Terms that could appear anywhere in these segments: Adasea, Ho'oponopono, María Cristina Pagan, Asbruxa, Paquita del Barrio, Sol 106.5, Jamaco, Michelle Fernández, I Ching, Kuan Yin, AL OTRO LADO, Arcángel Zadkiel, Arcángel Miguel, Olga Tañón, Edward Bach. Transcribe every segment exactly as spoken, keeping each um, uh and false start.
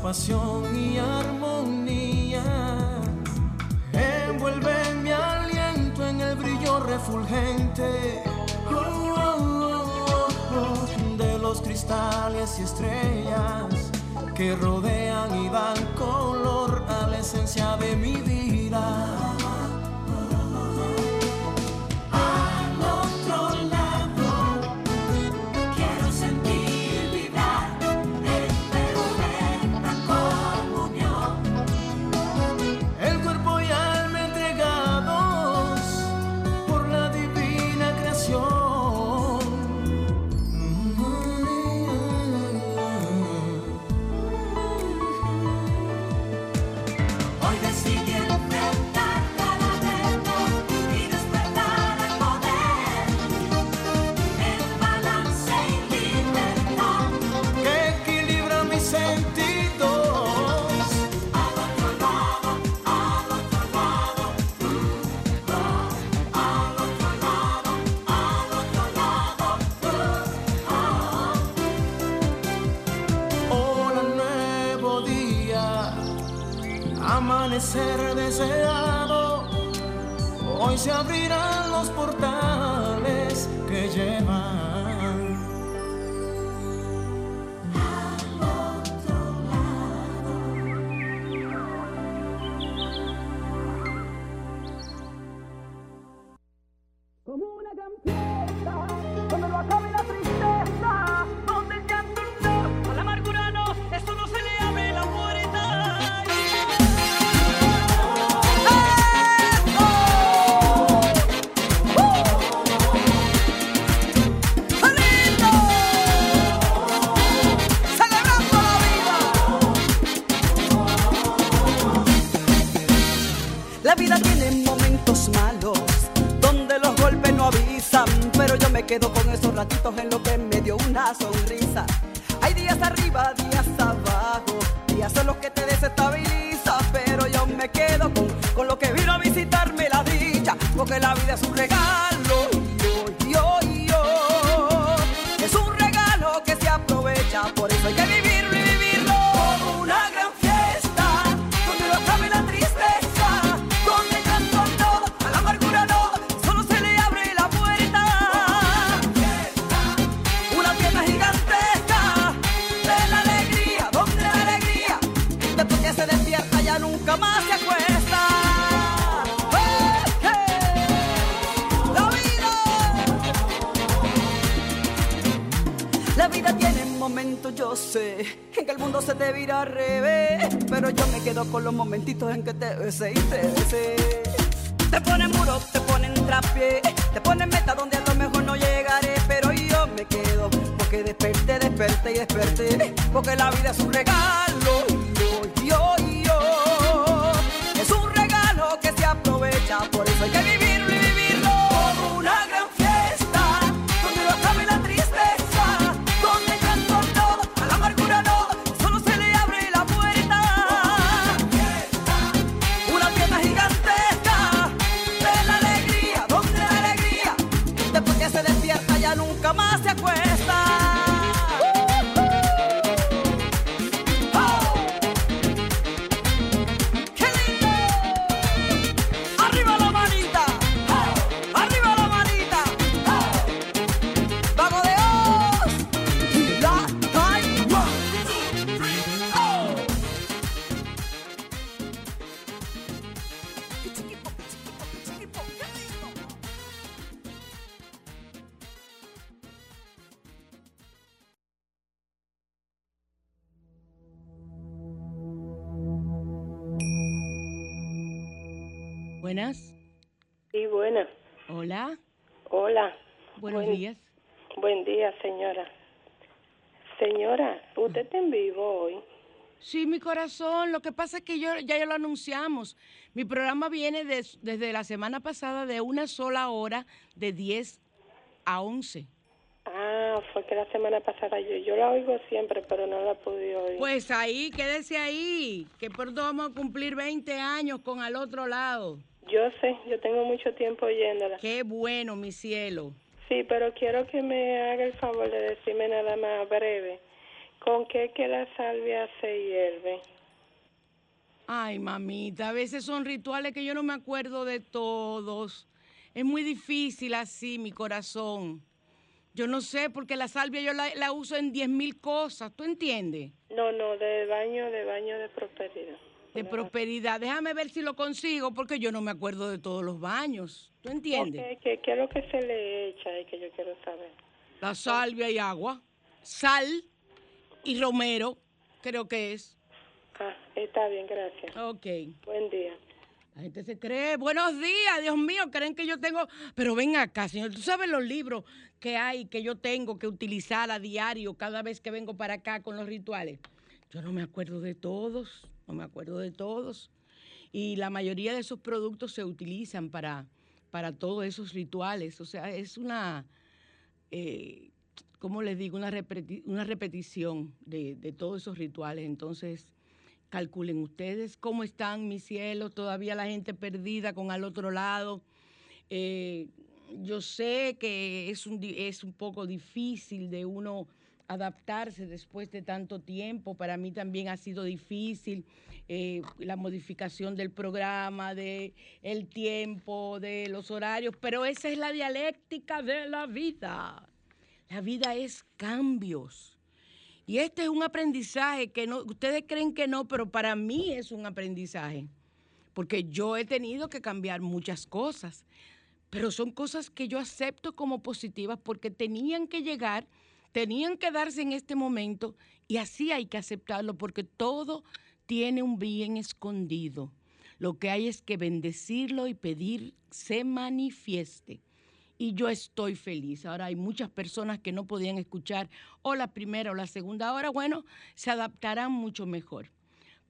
Pasión y armonía, envuelve mi aliento en el brillo refulgente oh, oh, oh, oh, de los cristales y estrellas que rodean y dan color a la esencia de mi vida. Ser deseado, hoy se abrirán los portales que llevan al otro lado. Como una gran fiesta, cuando no acabe la tristeza, donde el llanto no, a la amargura no, eso no se le abre la puerta. Quedo con esos ratitos en los que me dio una sonrisa. Hay días arriba, días abajo, días son los que te desestabilizan, pero yo me quedo con, con lo que vino a visitarme la dicha, porque la vida es un regalo, yo, yo, yo. Es un regalo que se aprovecha, por eso hay que vivir. Yo sé en que el mundo se te vira al revés, pero yo me quedo con los momentitos en que te besé y te besé. Te ponen muros, te ponen trapié, te ponen metas donde a lo mejor no llegaré, pero yo me quedo porque desperté, desperté y desperté, porque la vida es un regalo, yo, yo, yo. Es un regalo que se aprovecha, por eso hay que vivirlo y vivirlo como una gran fiesta, donde no acabe la tristeza. Buenas. Sí, buenas. Hola. Hola. Buenos buen, días. Buen día, señora. Se Señora, usted está en vivo hoy. Sí, mi corazón, lo que pasa es que yo, ya, ya lo anunciamos. Mi programa viene de, desde la semana pasada de una sola hora, de diez a once. Ah, fue que la semana pasada yo, yo la oigo siempre, pero no la pude oír. Pues ahí, quédese ahí, que pronto vamos a cumplir veinte años con Al Otro Lado. Yo sé, yo tengo mucho tiempo oyéndola. Qué bueno, mi cielo. Sí, pero quiero que me haga el favor de decirme nada más breve. ¿Con qué que la salvia se hierve? Ay, mamita, a veces son rituales que yo no me acuerdo de todos. Es muy difícil así, mi corazón. Yo no sé, porque la salvia yo la, la uso en diez mil cosas, ¿tú entiendes? No, no, de baño, de baño de prosperidad. De prosperidad. Déjame ver si lo consigo, porque yo no me acuerdo de todos los baños, ¿tú entiendes? Okay, ¿qué, qué es lo que se le echa y que yo quiero saber? La salvia y agua, sal... y romero, creo que es. Ah, está bien, gracias. Ok. Buen día. La gente se cree. Buenos días, Dios mío, creen que yo tengo... Pero ven acá, señor, tú sabes los libros que hay, que yo tengo que utilizar a diario cada vez que vengo para acá con los rituales. Yo no me acuerdo de todos, no me acuerdo de todos. Y la mayoría de esos productos se utilizan para, para todos esos rituales. O sea, es una... Eh, ¿cómo les digo? Una, repeti una repetición de, de todos esos rituales. Entonces, calculen ustedes cómo están, mis cielos, todavía la gente perdida con Al Otro Lado. Eh, yo sé que es un, es un poco difícil de uno adaptarse después de tanto tiempo. Para mí también ha sido difícil eh, la modificación del programa, de el tiempo, de los horarios, pero esa es la dialéctica de la vida. La vida es cambios. Y este es un aprendizaje que no, ustedes creen que no, pero para mí es un aprendizaje. Porque yo he tenido que cambiar muchas cosas, pero son cosas que yo acepto como positivas porque tenían que llegar, tenían que darse en este momento y así hay que aceptarlo porque todo tiene un bien escondido. Lo que hay es que bendecirlo y pedir se manifieste. Y yo estoy feliz. Ahora hay muchas personas que no podían escuchar o la primera o la segunda hora. Bueno, se adaptarán mucho mejor.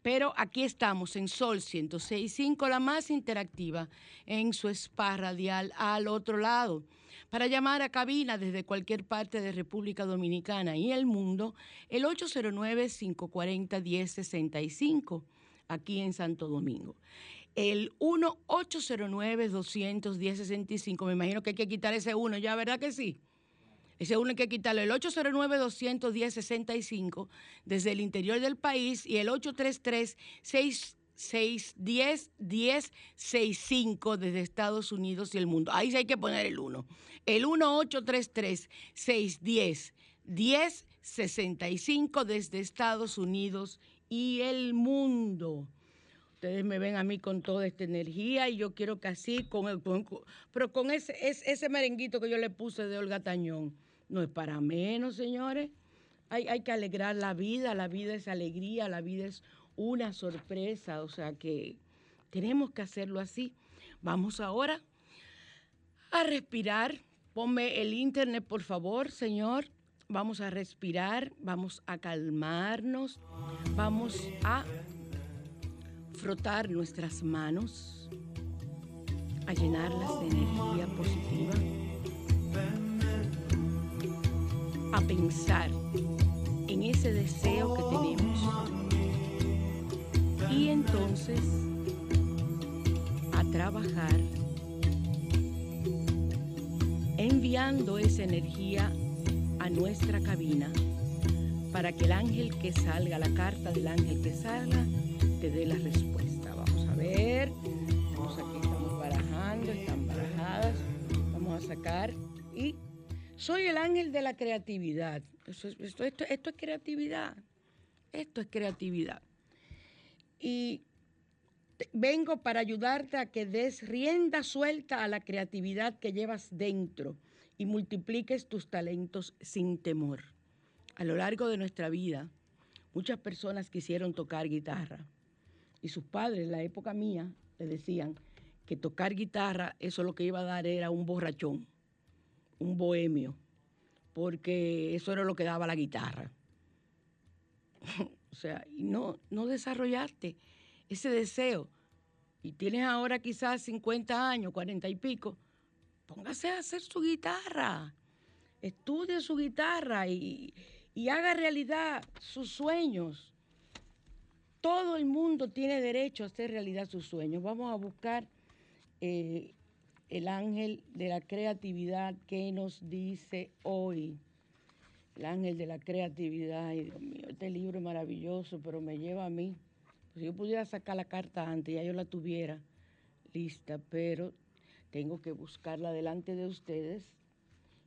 Pero aquí estamos en Sol ciento seis punto cinco, la más interactiva, en su spa radial Al Otro Lado. Para llamar a cabina desde cualquier parte de República Dominicana y el mundo, el ocho cero nueve, cinco cuatro cero, uno cero seis cinco, aquí en Santo Domingo. El uno ocho cero nueve, dos uno cero, uno cero seis cinco. Me imagino que hay que quitar ese uno, ¿ya verdad que sí? Ese uno hay que quitarlo. El ocho cero nueve, dos uno cero, uno cero seis cinco desde el interior del país y el ocho tres tres, seis seis uno cero, uno cero seis cinco desde Estados Unidos y el mundo. Ahí sí hay que poner el uno. El uno ocho tres tres, seis uno cero, uno cero seis cinco desde Estados Unidos y el mundo. Ustedes me ven a mí con toda esta energía y yo quiero que así, con el, con, con, pero con ese, ese, ese merenguito que yo le puse de Olga Tañón, no es para menos, señores. Hay, hay que alegrar la vida, la vida es alegría, la vida es una sorpresa, o sea que tenemos que hacerlo así. Vamos ahora a respirar, ponme el internet por favor, señor. Vamos a respirar, vamos a calmarnos, vamos a... frotar nuestras manos, a llenarlas de energía positiva, a pensar en ese deseo que tenemos y entonces a trabajar enviando esa energía a nuestra cabina para que el ángel que salga, la carta del ángel que salga, te dé la respuesta. Vamos a ver. Vamos, aquí estamos barajando, están barajadas. Vamos a sacar. Y soy el ángel de la creatividad. Esto, esto, esto, esto es creatividad. Esto es creatividad. Y te, vengo para ayudarte a que des rienda suelta a la creatividad que llevas dentro y multipliques tus talentos sin temor. A lo largo de nuestra vida, muchas personas quisieron tocar guitarra. Y sus padres, en la época mía, le decían que tocar guitarra, eso lo que iba a dar era un borrachón, un bohemio, porque eso era lo que daba la guitarra. O sea, y no, no desarrollaste ese deseo. Y tienes ahora quizás cincuenta años, cuarenta y pico. Póngase a hacer su guitarra. Estudie su guitarra y, y haga realidad sus sueños. Todo el mundo tiene derecho a hacer realidad sus sueños. Vamos a buscar eh, el ángel de la creatividad que nos dice hoy. El ángel de la creatividad. Ay, Dios mío, este libro es maravilloso, pero me lleva a mí. Pues si yo pudiera sacar la carta antes, ya yo la tuviera lista, pero tengo que buscarla delante de ustedes.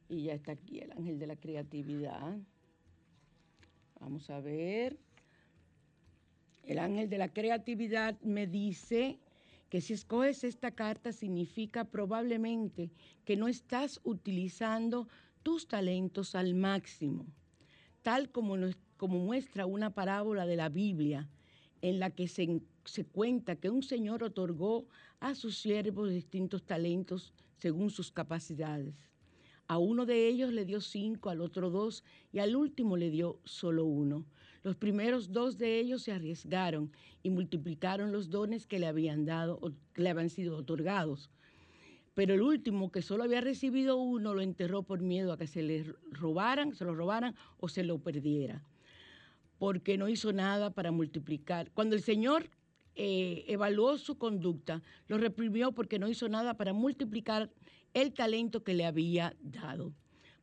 Y ya está aquí el ángel de la creatividad. Vamos a ver. El ángel de la creatividad me dice que si escoges esta carta significa probablemente que no estás utilizando tus talentos al máximo, tal como, nos, como muestra una parábola de la Biblia en la que se, se cuenta que un señor otorgó a sus siervos distintos talentos según sus capacidades. A uno de ellos le dio cinco, al otro dos y al último le dio solo uno. Los primeros dos de ellos se arriesgaron y multiplicaron los dones que le habían dado, que le habían sido otorgados. Pero el último, que solo había recibido uno, lo enterró por miedo a que se le robaran, se lo robaran o se lo perdiera, porque no hizo nada para multiplicar. Cuando el Señor eh, evaluó su conducta, lo reprimió porque no hizo nada para multiplicar el talento que le había dado.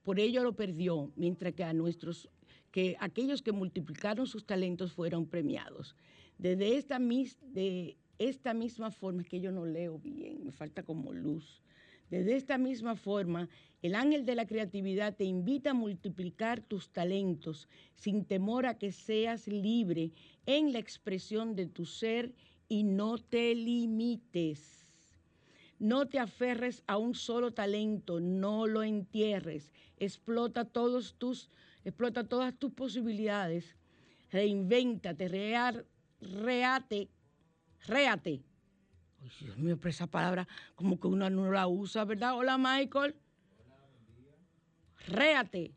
Por ello lo perdió, mientras que a nuestros, que aquellos que multiplicaron sus talentos fueron premiados. Desde esta mis, de esta misma forma, es que yo no leo bien, me falta como luz. Desde esta misma forma, el ángel de la creatividad te invita a multiplicar tus talentos sin temor a que seas libre en la expresión de tu ser y no te limites. No te aferres a un solo talento, no lo entierres. Explota todos tus, explota todas tus posibilidades. Reinvéntate, rear, reate, reate. Ay, Dios mío, pero esa palabra como que uno no la usa, ¿verdad? Hola, Michael. Hola, buen día. Réate,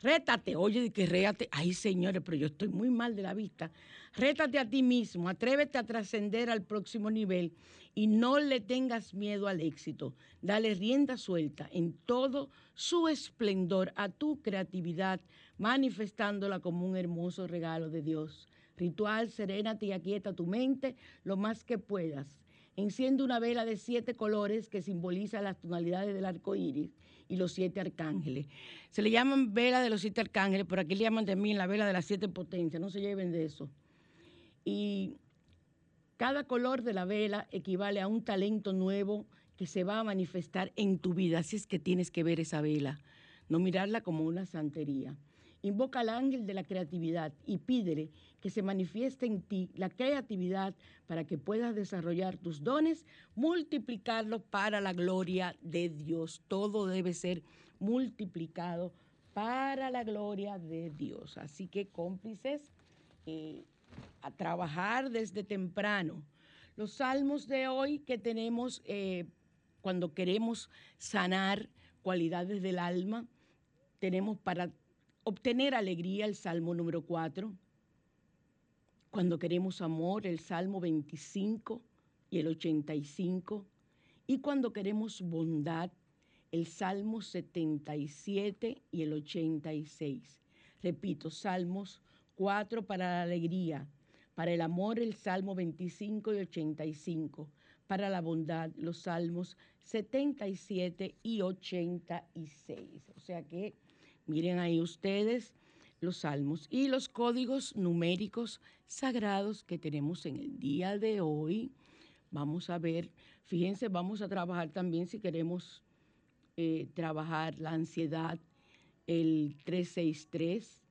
rétate. Oye, que réate. Ay, señores, pero yo estoy muy mal de la vista. Rétate a ti mismo, atrévete a trascender al próximo nivel y no le tengas miedo al éxito. Dale rienda suelta en todo su esplendor a tu creatividad, manifestándola como un hermoso regalo de Dios. Ritual, serénate y aquieta tu mente lo más que puedas. Enciende una vela de siete colores que simboliza las tonalidades del arco iris y los siete arcángeles. Se le llaman vela de los siete arcángeles, pero aquí le llaman también la vela de las siete potencias, no se lleven de eso. Y cada color de la vela equivale a un talento nuevo que se va a manifestar en tu vida, así es que tienes que ver esa vela, no mirarla como una santería. Invoca al ángel de la creatividad y pídele que se manifieste en ti la creatividad para que puedas desarrollar tus dones, multiplicarlos para la gloria de Dios. Todo debe ser multiplicado para la gloria de Dios. Así que, cómplices, eh, a trabajar desde temprano. Los salmos de hoy que tenemos eh, cuando queremos sanar cualidades del alma, tenemos para obtener alegría, el Salmo número cuatro. Cuando queremos amor, el Salmo veinticinco y el ochenta y cinco. Y cuando queremos bondad, el Salmo setenta y siete y el ochenta y seis. Repito, Salmos cuatro para la alegría. Para el amor, el Salmo veinticinco y ochenta y cinco. Para la bondad, los Salmos setenta y siete y ochenta y seis. O sea que miren ahí ustedes los salmos y los códigos numéricos sagrados que tenemos en el día de hoy. Vamos a ver, fíjense, vamos a trabajar también si queremos eh, trabajar la ansiedad, el trescientos sesenta y tres,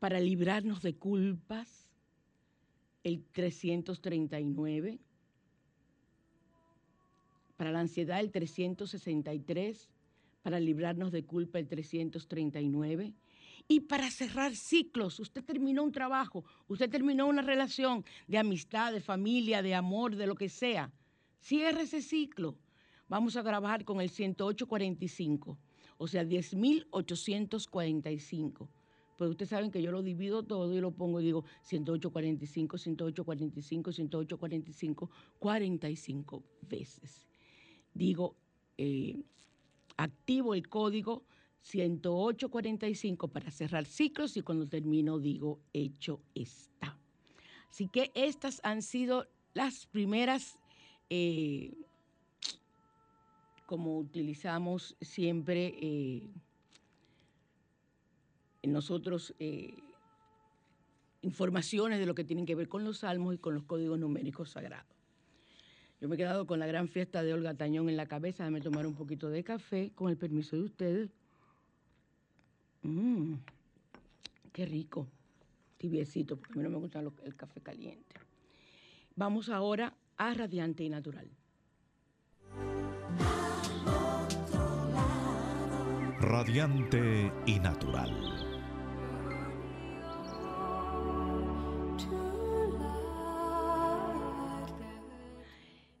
para librarnos de culpas, el trescientos treinta y nueve, para la ansiedad, el trescientos sesenta y tres, para librarnos de culpa el trescientos treinta y nueve, y para cerrar ciclos. Usted terminó un trabajo, usted terminó una relación de amistad, de familia, de amor, de lo que sea. Cierre ese ciclo. Vamos a trabajar con el ciento ocho cuarenta y cinco, o sea, diez mil ochocientos cuarenta y cinco. Pues ustedes saben que yo lo divido todo y lo pongo y digo ciento ocho, cuarenta y cinco, ciento ocho, cuarenta y cinco, ciento ocho, cuarenta y cinco, cuarenta y cinco veces. Digo, eh, activo el código ciento ocho, cuarenta y cinco para cerrar ciclos y cuando termino digo hecho está. Así que estas han sido las primeras, eh, como utilizamos siempre eh, nosotros, eh, informaciones de lo que tienen que ver con los salmos y con los códigos numéricos sagrados. Yo me he quedado con la gran fiesta de Olga Tañón en la cabeza. Déjame tomar un poquito de café, con el permiso de ustedes. Mmm, qué rico, tibiecito, porque a mí no me gusta lo, el café caliente. Vamos ahora a Radiante y Natural. Al otro lado. Radiante y Natural.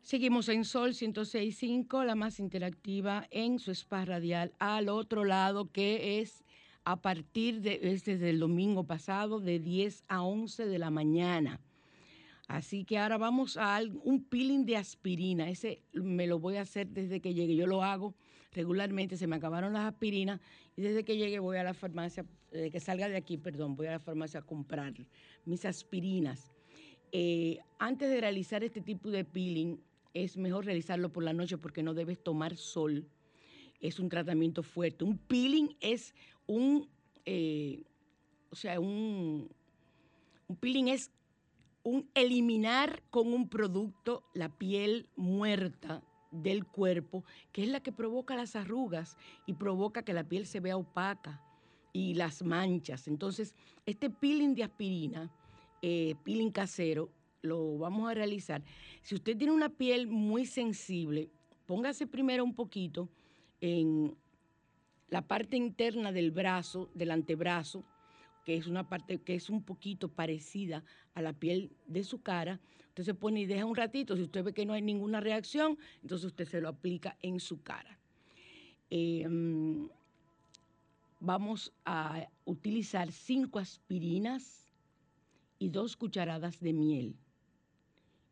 Seguimos en Sol ciento seis punto cinco, la más interactiva en su spa radial al otro lado, que es a partir de, es desde el domingo pasado, de diez a once de la mañana. Así que ahora vamos a un peeling de aspirina. Ese me lo voy a hacer desde que llegue. Yo lo hago regularmente, se me acabaron las aspirinas y desde que llegue voy a la farmacia, desde que salga de aquí, perdón, voy a la farmacia a comprar mis aspirinas. Eh, antes de realizar este tipo de peeling, es mejor realizarlo por la noche porque no debes tomar sol. Es un tratamiento fuerte. Un peeling es un... Eh, o sea, un, un peeling es un eliminar con un producto la piel muerta del cuerpo, que es la que provoca las arrugas y provoca que la piel se vea opaca y las manchas. Entonces, este peeling de aspirina, eh, peeling casero, lo vamos a realizar. Si usted tiene una piel muy sensible, póngase primero un poquito en la parte interna del brazo, del antebrazo, que es una parte que es un poquito parecida a la piel de su cara. Usted se pone y deja un ratito. Si usted ve que no hay ninguna reacción, entonces usted se lo aplica en su cara. Eh, vamos a utilizar cinco aspirinas y dos cucharadas de miel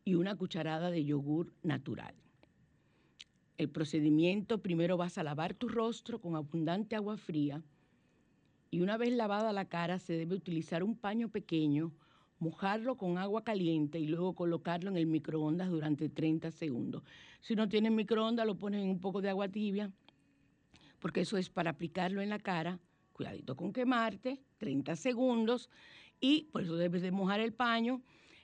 y una cucharada de yogur natural. El procedimiento: primero vas a lavar tu rostro con abundante agua fría y una vez lavada la cara se debe utilizar un paño pequeño, mojarlo con agua caliente y luego colocarlo en el microondas durante treinta segundos. Si no tienen microondas, lo ponen en un poco de agua tibia, porque eso es para aplicarlo en la cara. Cuidadito con quemarte, treinta segundos, y por eso debes de mojar el paño.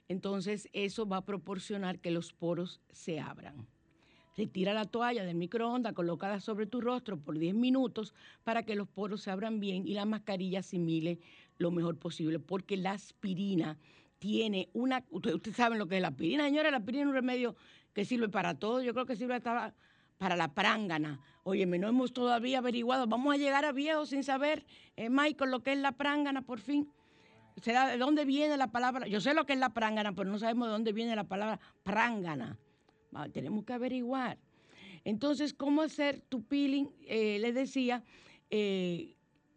Entonces eso va a proporcionar que los poros se abran. Retira la toalla del microondas, colócala sobre tu rostro por diez minutos para que los poros se abran bien y la mascarilla asimile lo mejor posible, porque la aspirina tiene una... Ustedes saben lo que es la aspirina, señores. La aspirina es un remedio que sirve para todo. Yo creo que sirve hasta para la prángana. Óyeme, no hemos todavía averiguado. Vamos a llegar a viejos sin saber, eh, Michael, lo que es la prángana, por fin. ¿Será de dónde viene la palabra? Yo sé lo que es la prángana, pero no sabemos de dónde viene la palabra prángana. Tenemos que averiguar. Entonces, ¿cómo hacer tu peeling? Eh, les decía, eh,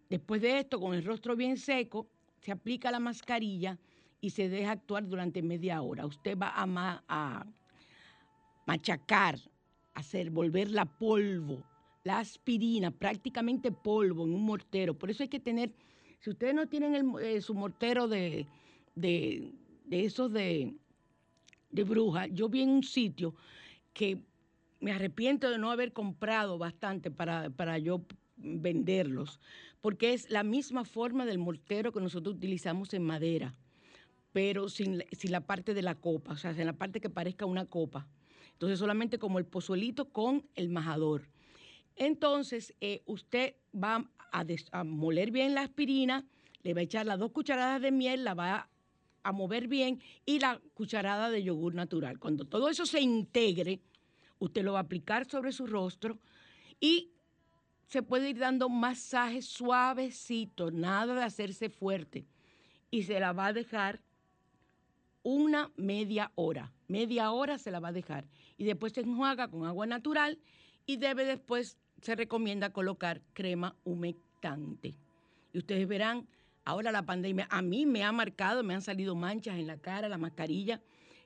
después de esto, con el rostro bien seco, se aplica la mascarilla y se deja actuar durante media hora. Usted va a, ma a machacar, hacer, volverla polvo, la aspirina, prácticamente polvo en un mortero. Por eso hay que tener, si ustedes no tienen el, eh, su mortero de, de, de esos de... de bruja. Yo vi en un sitio que me arrepiento de no haber comprado bastante para, para yo venderlos, porque es la misma forma del mortero que nosotros utilizamos en madera, pero sin, sin la parte de la copa, o sea, sin la parte que parezca una copa. Entonces, solamente como el pozuelito con el majador. Entonces, eh, usted va a, des, a moler bien la aspirina, le va a echar las dos cucharadas de miel, la va a a mover bien, y la cucharada de yogur natural. Cuando todo eso se integre, usted lo va a aplicar sobre su rostro y se puede ir dando masajes suavecitos, nada de hacerse fuerte, y se la va a dejar una media hora. Media hora se la va a dejar y después se enjuaga con agua natural y debe después, se recomienda colocar crema humectante. Y ustedes verán, Ahora la pandemia a mí me ha marcado, me han salido manchas en la cara, la mascarilla,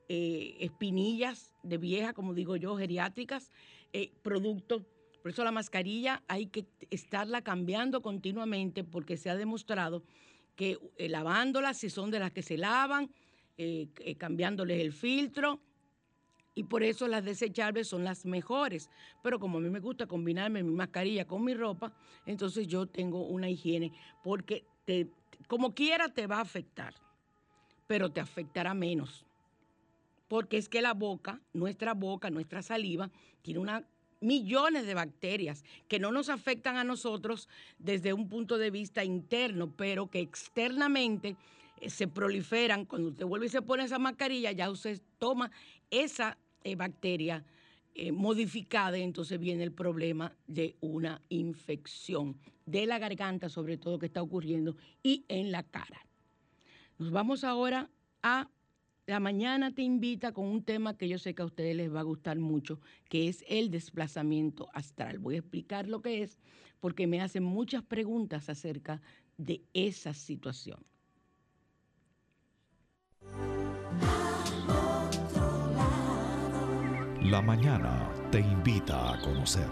eh, espinillas de vieja, como digo yo, geriátricas, eh, producto. Por eso la mascarilla hay que estarla cambiando continuamente, porque se ha demostrado que eh, lavándolas, si son de las que se lavan, eh, eh, cambiándoles el filtro, y por eso las desechables son las mejores. Pero como a mí me gusta combinarme mi mascarilla con mi ropa, entonces yo tengo una higiene, porque te, como quiera te va a afectar, pero te afectará menos. Porque es que la boca, nuestra boca, nuestra saliva, tiene una, millones de bacterias que no nos afectan a nosotros desde un punto de vista interno, pero que externamente eh, se proliferan. Cuando usted vuelve y se pone esa mascarilla, ya usted toma esa eh, bacteria eh, modificada, y entonces viene el problema de una infección de la garganta, sobre todo, que está ocurriendo, y en la cara. Nos vamos ahora a La Mañana Te Invita, con un tema que yo sé que a ustedes les va a gustar mucho, que es el desplazamiento astral. Voy a explicar lo que es, porque me hacen muchas preguntas acerca de esa situación. La Mañana Te Invita a conocer.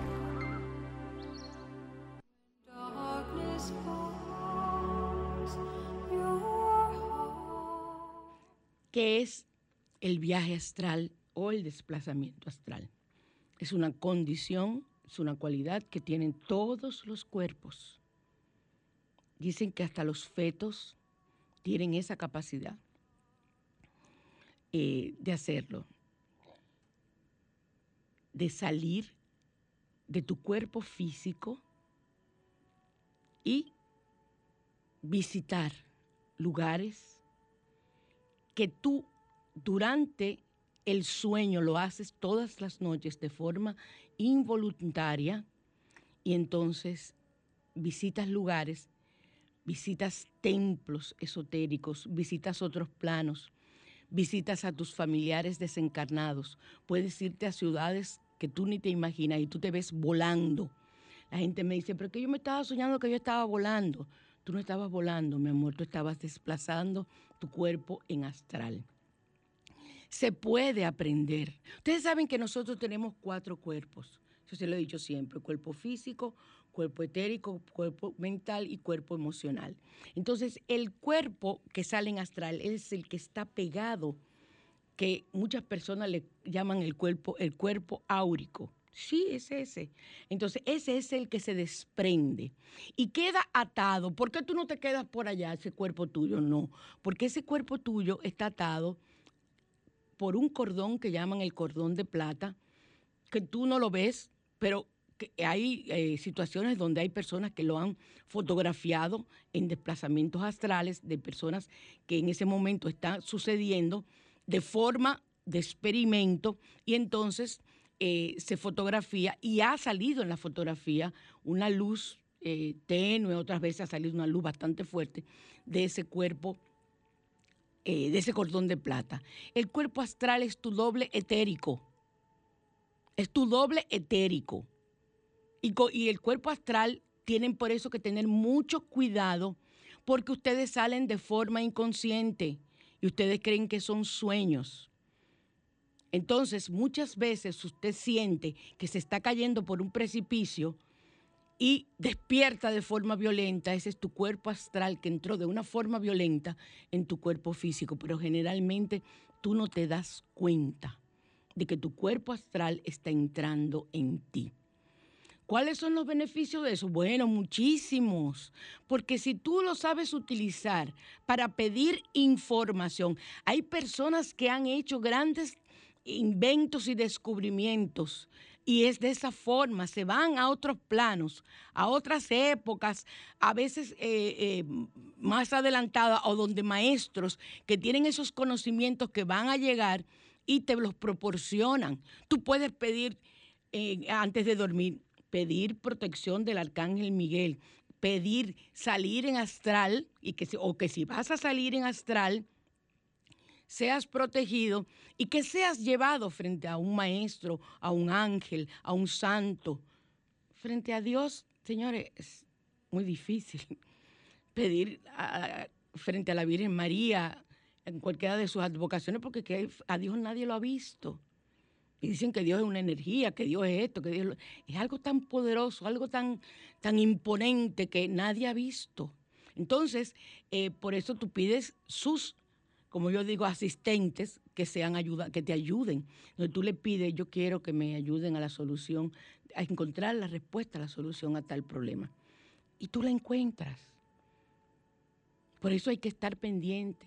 ¿Qué es el viaje astral o el desplazamiento astral? Es una condición, es una cualidad que tienen todos los cuerpos. Dicen que hasta los fetos tienen esa capacidad eh, de hacerlo, de salir de tu cuerpo físico y visitar lugares que tú durante el sueño lo haces todas las noches de forma involuntaria, y entonces visitas lugares, visitas templos esotéricos, visitas otros planos, visitas a tus familiares desencarnados, puedes irte a ciudades que tú ni te imaginas y tú te ves volando. La gente me dice, pero que yo me estaba soñando que yo estaba volando. Tú no estabas volando, mi amor, tú estabas desplazando tu cuerpo en astral. Se puede aprender. Ustedes saben que nosotros tenemos cuatro cuerpos. Yo se lo he dicho siempre, cuerpo físico, cuerpo etérico, cuerpo mental y cuerpo emocional. Entonces, el cuerpo que sale en astral es el que está pegado, que muchas personas le llaman el cuerpo, el cuerpo áurico. Sí, es ese. Entonces, ese es el que se desprende y queda atado. ¿Por qué tú no te quedas por allá, ese cuerpo tuyo? No, porque ese cuerpo tuyo está atado por un cordón que llaman el cordón de plata, que tú no lo ves, pero que hay eh, situaciones donde hay personas que lo han fotografiado en desplazamientos astrales de personas que en ese momento están sucediendo de forma de experimento, y entonces Eh, se fotografía, y ha salido en la fotografía una luz eh, tenue, otras veces ha salido una luz bastante fuerte de ese cuerpo, eh, de ese cordón de plata. El cuerpo astral es tu doble etérico, es tu doble etérico. Y, y el cuerpo astral tienen por eso que tener mucho cuidado, porque ustedes salen de forma inconsciente y ustedes creen que son sueños. Entonces, muchas veces usted siente que se está cayendo por un precipicio y despierta de forma violenta. Ese es tu cuerpo astral que entró de una forma violenta en tu cuerpo físico, pero generalmente tú no te das cuenta de que tu cuerpo astral está entrando en ti. ¿Cuáles son los beneficios de eso? Bueno, muchísimos, porque si tú lo sabes utilizar para pedir información, hay personas que han hecho grandes inventos y descubrimientos, y es de esa forma, se van a otros planos, a otras épocas, a veces eh, eh, más adelantadas, o donde maestros que tienen esos conocimientos que van a llegar y te los proporcionan. Tú puedes pedir, eh, antes de dormir, pedir protección del Arcángel Miguel, pedir salir en astral, y que, o que si vas a salir en astral, seas protegido y que seas llevado frente a un maestro, a un ángel, a un santo. Frente a Dios, señores, es muy difícil, pedir a, frente a la Virgen María, en cualquiera de sus advocaciones, porque que a Dios nadie lo ha visto. Y dicen que Dios es una energía, que Dios es esto, que Dios es, lo... es algo tan poderoso, algo tan, tan imponente que nadie ha visto. Entonces, eh, por eso tú pides sus, como yo digo, asistentes que sean ayuda, que te ayuden. Entonces tú le pides, yo quiero que me ayuden a la solución, a encontrar la respuesta, la solución a tal problema. Y tú la encuentras. Por eso hay que estar pendiente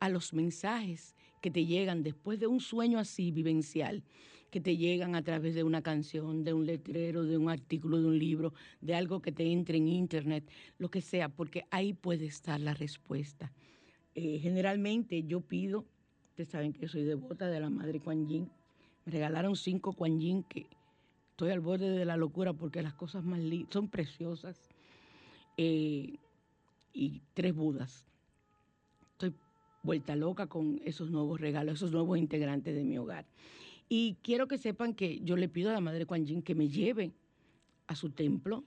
a los mensajes que te llegan después de un sueño así vivencial, que te llegan a través de una canción, de un letrero, de un artículo, de un libro, de algo que te entre en internet, lo que sea, porque ahí puede estar la respuesta. Eh, generalmente yo pido, ustedes saben que yo soy devota de la madre Kuan Yin, me regalaron cinco Kuan Yin que estoy al borde de la locura porque las cosas más lindas, son preciosas, eh, y tres budas. Estoy vuelta loca con esos nuevos regalos, esos nuevos integrantes de mi hogar. Y quiero que sepan que yo le pido a la madre Kuan Yin que me lleve a su templo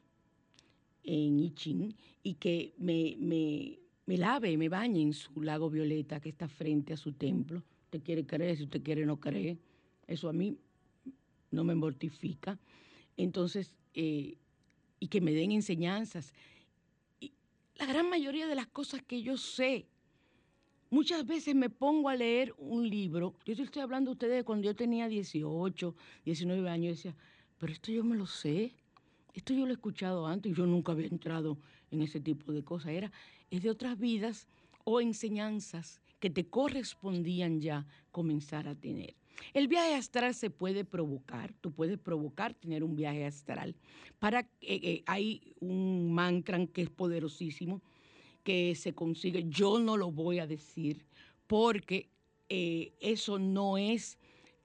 en I Ching y que me, me, me lave, me bañe en su lago violeta que está frente a su templo. Usted quiere creer, si usted quiere no cree. Eso a mí no me mortifica. Entonces, eh, y que me den enseñanzas. Y la gran mayoría de las cosas que yo sé, muchas veces me pongo a leer un libro. Yo estoy hablando a ustedes de cuando yo tenía dieciocho, diecinueve años. Yo decía, pero esto yo me lo sé. Esto yo lo he escuchado antes. Yo nunca había entrado en ese tipo de cosas. Era, es de otras vidas o enseñanzas que te correspondían ya comenzar a tener. El viaje astral se puede provocar. Tú puedes provocar tener un viaje astral. Para, eh, eh, hay un mantra que es poderosísimo, que se consigue, yo no lo voy a decir porque eh, eso no es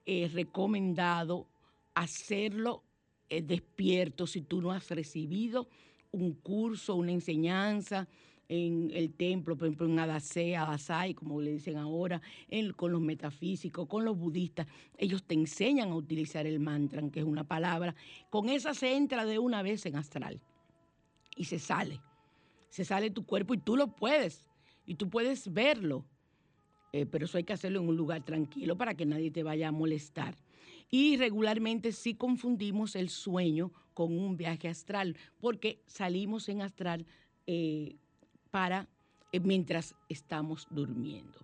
eh, recomendado hacerlo eh, despierto si tú no has recibido un curso, una enseñanza en el templo, por ejemplo en Adasea, Adasai, como le dicen ahora, en, con los metafísicos, con los budistas. Ellos te enseñan a utilizar el mantra, que es una palabra. Con esa se entra de una vez en astral y se sale. Se sale tu cuerpo y tú lo puedes, y tú puedes verlo. Eh, pero eso hay que hacerlo en un lugar tranquilo para que nadie te vaya a molestar. Y regularmente sí confundimos el sueño con un viaje astral, porque salimos en astral eh, para, eh, mientras estamos durmiendo.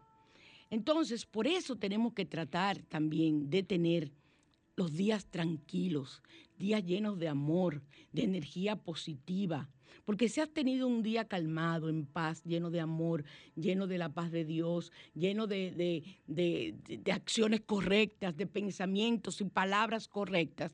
Entonces, por eso tenemos que tratar también de tener los días tranquilos, días llenos de amor, de energía positiva. Porque si has tenido un día calmado, en paz, lleno de amor, lleno de la paz de Dios, lleno de, de, de, de, de acciones correctas, de pensamientos y palabras correctas,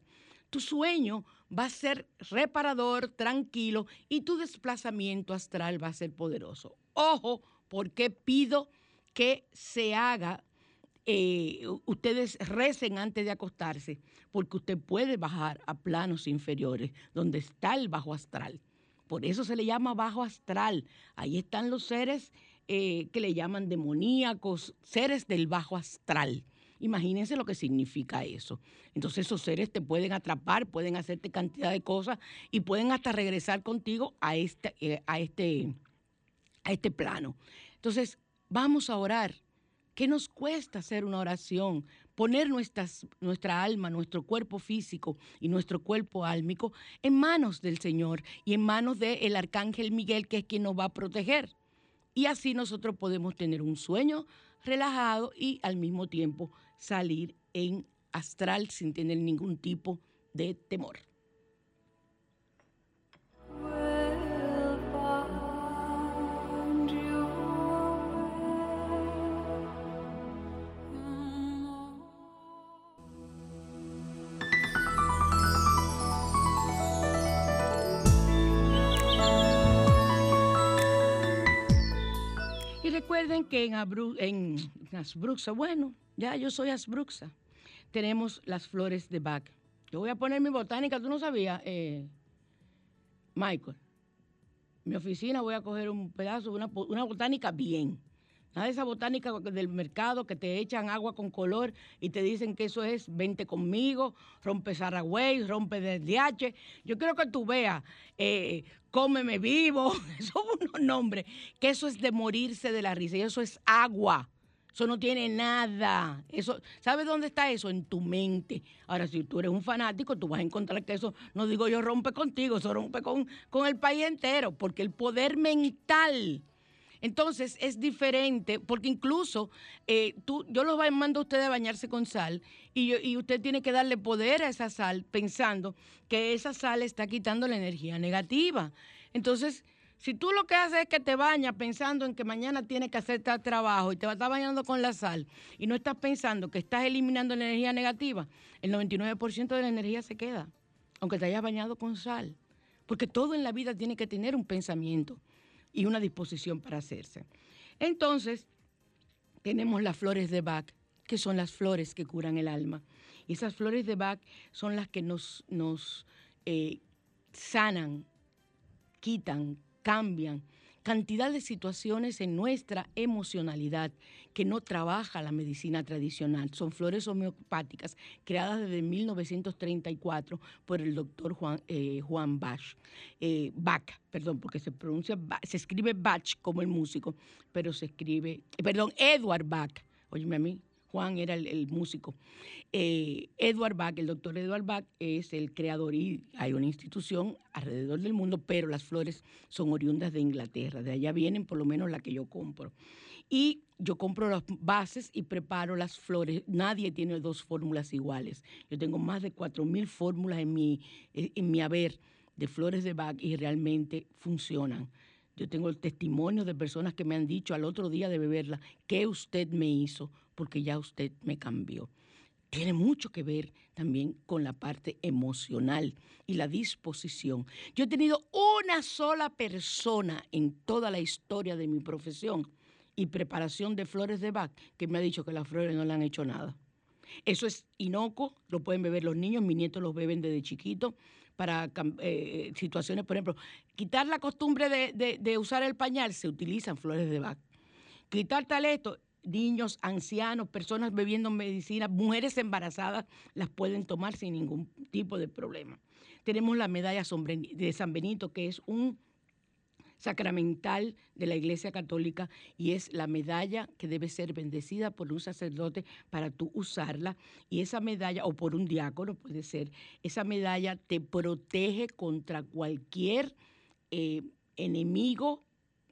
tu sueño va a ser reparador, tranquilo, y tu desplazamiento astral va a ser poderoso. Ojo, porque pido que se haga, eh, ustedes recen antes de acostarse, porque usted puede bajar a planos inferiores, donde está el bajo astral. Por eso se le llama bajo astral. Ahí están los seres eh, que le llaman demoníacos, seres del bajo astral. Imagínense lo que significa eso. Entonces esos seres te pueden atrapar, pueden hacerte cantidad de cosas y pueden hasta regresar contigo a este, eh, a este, a este plano. Entonces vamos a orar. ¿Qué nos cuesta hacer una oración? Poner nuestras, nuestra alma, nuestro cuerpo físico y nuestro cuerpo álmico en manos del Señor y en manos del Arcángel Miguel, que es quien nos va a proteger. Y así nosotros podemos tener un sueño relajado y al mismo tiempo salir en astral sin tener ningún tipo de temor. Recuerden que en, Abru, en, en Asbruxa, bueno, ya yo soy Asbruxa, tenemos las flores de Bach. Yo voy a poner mi botánica, tú no sabías, eh, Michael. Mi oficina voy a coger un pedazo, una, una botánica bien. Nada de esa botánica del mercado que te echan agua con color y te dicen que eso es vente conmigo, rompe Saragüey, rompe D H. Yo quiero que tú veas, eh, cómeme vivo, son unos nombres, que eso es de morirse de la risa y eso es agua. Eso no tiene nada. Eso, ¿sabes dónde está eso? En tu mente. Ahora, si tú eres un fanático, tú vas a encontrar que eso, no digo yo rompe contigo, eso rompe con, con el país entero, porque el poder mental. Entonces, es diferente, porque incluso eh, tú, yo los mando a ustedes a bañarse con sal y, yo, y usted tiene que darle poder a esa sal pensando que esa sal está quitando la energía negativa. Entonces, si tú lo que haces es que te bañas pensando en que mañana tienes que hacer tal trabajo y te vas a estar bañando con la sal y no estás pensando que estás eliminando la energía negativa, el noventa y nueve por ciento de la energía se queda, aunque te hayas bañado con sal. Porque todo en la vida tiene que tener un pensamiento y una disposición para hacerse. Entonces, tenemos las flores de Bach, que son las flores que curan el alma. Y esas flores de Bach son las que nos, nos eh, sanan, quitan, cambian cantidad de situaciones en nuestra emocionalidad que no trabaja la medicina tradicional. Son flores homeopáticas creadas desde mil novecientos treinta y cuatro por el doctor Juan, eh, Juan Bach, eh, Bach, perdón, porque se pronuncia, se escribe Bach como el músico, pero se escribe, eh, perdón, Edward Bach, óyeme a mí, Juan era el, el músico. Eh, Edward Bach, el doctor Edward Bach es el creador y hay una institución alrededor del mundo, pero las flores son oriundas de Inglaterra, de allá vienen por lo menos las que yo compro. Y yo compro las bases y preparo las flores. Nadie tiene dos fórmulas iguales. Yo tengo más de cuatro mil fórmulas en mi, en mi haber de flores de Bach y realmente funcionan. Yo tengo testimonios de personas que me han dicho al otro día de beberla, ¿qué usted me hizo? Porque ya usted me cambió. Tiene mucho que ver también con la parte emocional y la disposición. Yo he tenido una sola persona en toda la historia de mi profesión y preparación de flores de Bach que me ha dicho que las flores no le han hecho nada. Eso es inocuo, lo pueden beber los niños, mis nietos los beben desde chiquitos, para eh, situaciones, por ejemplo, quitar la costumbre de, de, de usar el pañal, se utilizan flores de Bach. Quitar tal esto, niños, ancianos, personas bebiendo medicina, mujeres embarazadas, las pueden tomar sin ningún tipo de problema. Tenemos la medalla de San Benito, que es un sacramental de la Iglesia Católica y es la medalla que debe ser bendecida por un sacerdote para tú usarla y esa medalla, o por un diácono puede ser, esa medalla te protege contra cualquier eh, enemigo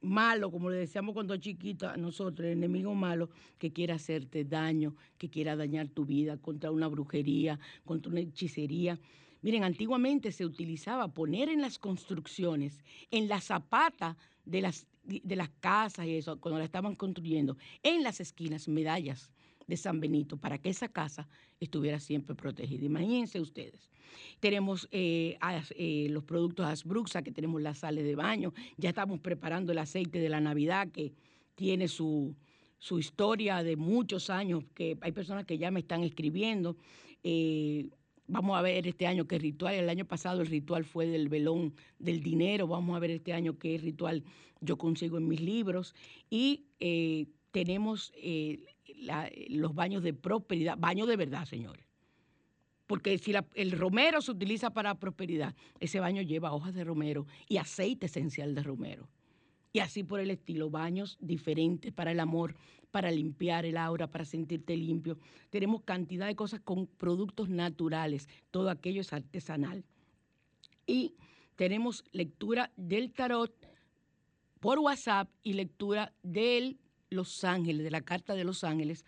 malo, como le decíamos cuando chiquita a nosotros, el enemigo malo que quiera hacerte daño, que quiera dañar tu vida, contra una brujería, contra una hechicería. Miren, antiguamente se utilizaba poner en las construcciones, en la zapata de las, de las casas y eso, cuando la estaban construyendo, en las esquinas, medallas de San Benito, para que esa casa estuviera siempre protegida. Imagínense ustedes. Tenemos eh, as, eh, los productos Asbruxa, que tenemos las sales de baño, ya estamos preparando el aceite de la Navidad, que tiene su, su historia de muchos años, que hay personas que ya me están escribiendo, eh, vamos a ver este año qué ritual. El año pasado el ritual fue del velón del dinero. Vamos a ver este año qué ritual yo consigo en mis libros. Y eh, tenemos eh, la, los baños de prosperidad, baños de verdad, señores. Porque si la, el romero se utiliza para prosperidad, ese baño lleva hojas de romero y aceite esencial de romero. Y así por el estilo, baños diferentes para el amor, para limpiar el aura, para sentirte limpio. Tenemos cantidad de cosas con productos naturales, todo aquello es artesanal. Y tenemos lectura del tarot por WhatsApp y lectura de Los Ángeles, de la carta de Los Ángeles.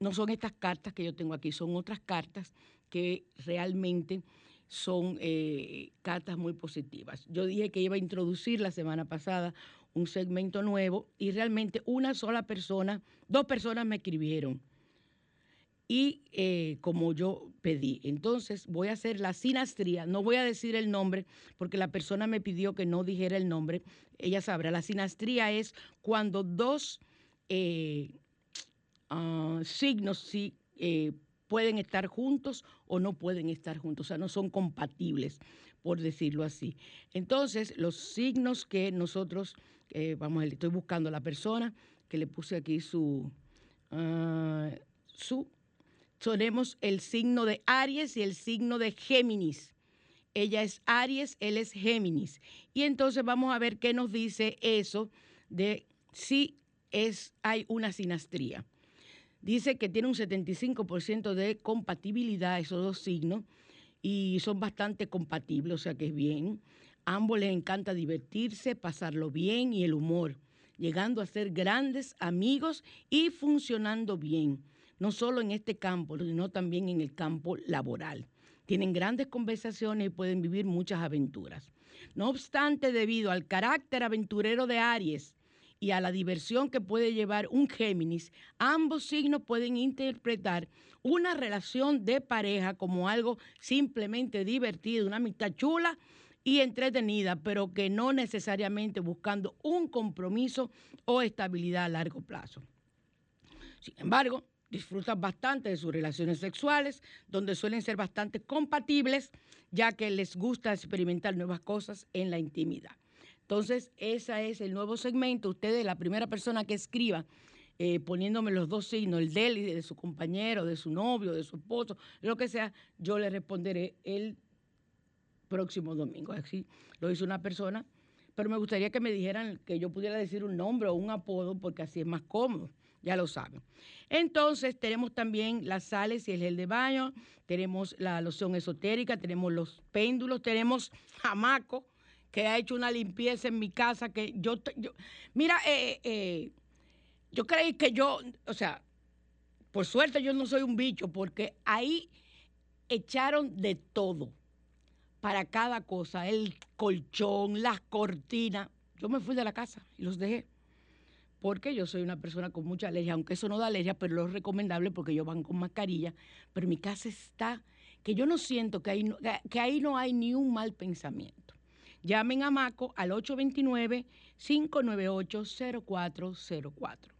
No son estas cartas que yo tengo aquí, son otras cartas que realmente son eh, cartas muy positivas. Yo dije que iba a introducir la semana pasada un segmento nuevo y realmente una sola persona, dos personas me escribieron y eh, como yo pedí. Entonces voy a hacer la sinastría, no voy a decir el nombre porque la persona me pidió que no dijera el nombre, ella sabrá. La sinastría es cuando dos eh, uh, signos sí, eh, pueden estar juntos o no pueden estar juntos, o sea, no son compatibles, por decirlo así. Entonces, los signos que nosotros eh, vamos a ver, estoy buscando a la persona que le puse aquí su, uh, su, tenemos el signo de Aries y el signo de Géminis. Ella es Aries, él es Géminis. Y entonces vamos a ver qué nos dice eso de si es, hay una sinastría. Dice que tiene un setenta y cinco por ciento de compatibilidad esos dos signos y son bastante compatibles, o sea que es bien. A ambos les encanta divertirse, pasarlo bien y el humor, llegando a ser grandes amigos y funcionando bien, no solo en este campo, sino también en el campo laboral. Tienen grandes conversaciones y pueden vivir muchas aventuras. No obstante, debido al carácter aventurero de Aries y a la diversión que puede llevar un Géminis, ambos signos pueden interpretar una relación de pareja como algo simplemente divertido, una amistad chula y entretenida, pero que no necesariamente buscando un compromiso o estabilidad a largo plazo. Sin embargo, disfrutan bastante de sus relaciones sexuales, donde suelen ser bastante compatibles, ya que les gusta experimentar nuevas cosas en la intimidad. Entonces, ese es el nuevo segmento. Ustedes, la primera persona que escriba, eh, poniéndome los dos signos, el de él y de su compañero, de su novio, de su esposo, lo que sea, yo le responderé el próximo domingo. Así lo hizo una persona, pero me gustaría que me dijeran que yo pudiera decir un nombre o un apodo, porque así es más cómodo. Ya lo saben. Entonces tenemos también las sales y el gel de baño, tenemos la loción esotérica, tenemos los péndulos, tenemos Jamaco, que ha hecho una limpieza en mi casa que yo, yo mira, eh, eh, yo creí que yo, o sea, por suerte yo no soy un bicho, porque ahí echaron de todo para cada cosa, el colchón, las cortinas. Yo me fui de la casa y los dejé, porque yo soy una persona con mucha alergia, aunque eso no da alergia, pero lo es recomendable porque ellos van con mascarilla, pero mi casa está, que yo no siento que ahí no, que ahí no hay ni un mal pensamiento. Llamen a Maco al ocho dos nueve, cinco nueve ocho, cero cuatro cero cuatro.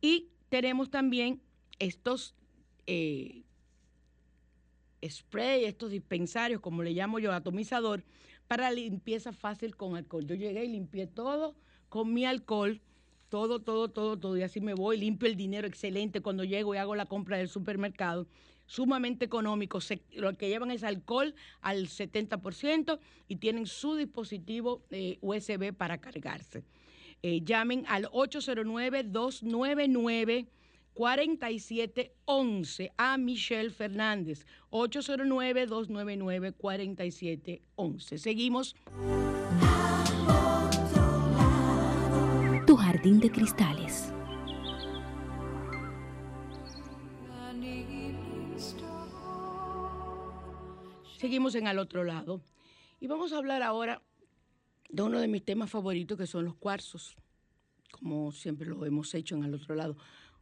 Y tenemos también estos eh, spray, estos dispensarios, como le llamo yo, atomizador, para limpieza fácil con alcohol. Yo llegué y limpié todo con mi alcohol, Todo, todo, todo, todo. Y así me voy, limpio el dinero, excelente. Cuando llego y hago la compra del supermercado, sumamente económico. Se, lo que llevan es alcohol al setenta por ciento y tienen su dispositivo eh, U S B para cargarse. Eh, llamen al ocho cero nueve, dos nueve nueve, cuatro siete uno uno a Michelle Fernández. ocho cero nueve, dos nueve nueve, cuatro siete uno uno. Seguimos. Tu jardín de cristales. Seguimos en Al Otro Lado y vamos a hablar ahora de uno de mis temas favoritos, que son los cuarzos, como siempre lo hemos hecho en Al Otro Lado.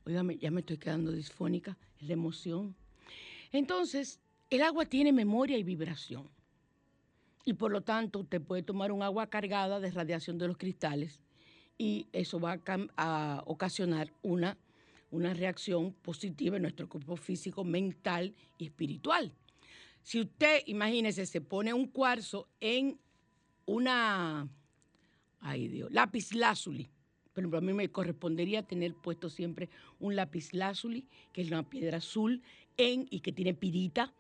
Óigame, ya me estoy quedando disfónica, es la emoción. Entonces, el agua tiene memoria y vibración, y por lo tanto usted puede tomar un agua cargada de radiación de los cristales, y eso va a, a ocasionar una, una reacción positiva en nuestro cuerpo físico, mental y espiritual. Si usted, imagínese, se pone un cuarzo en una, ay Dios, lapislázuli. Por ejemplo, a mí me correspondería tener puesto siempre un lapislázuli, que es una piedra azul en, y que tiene pirita,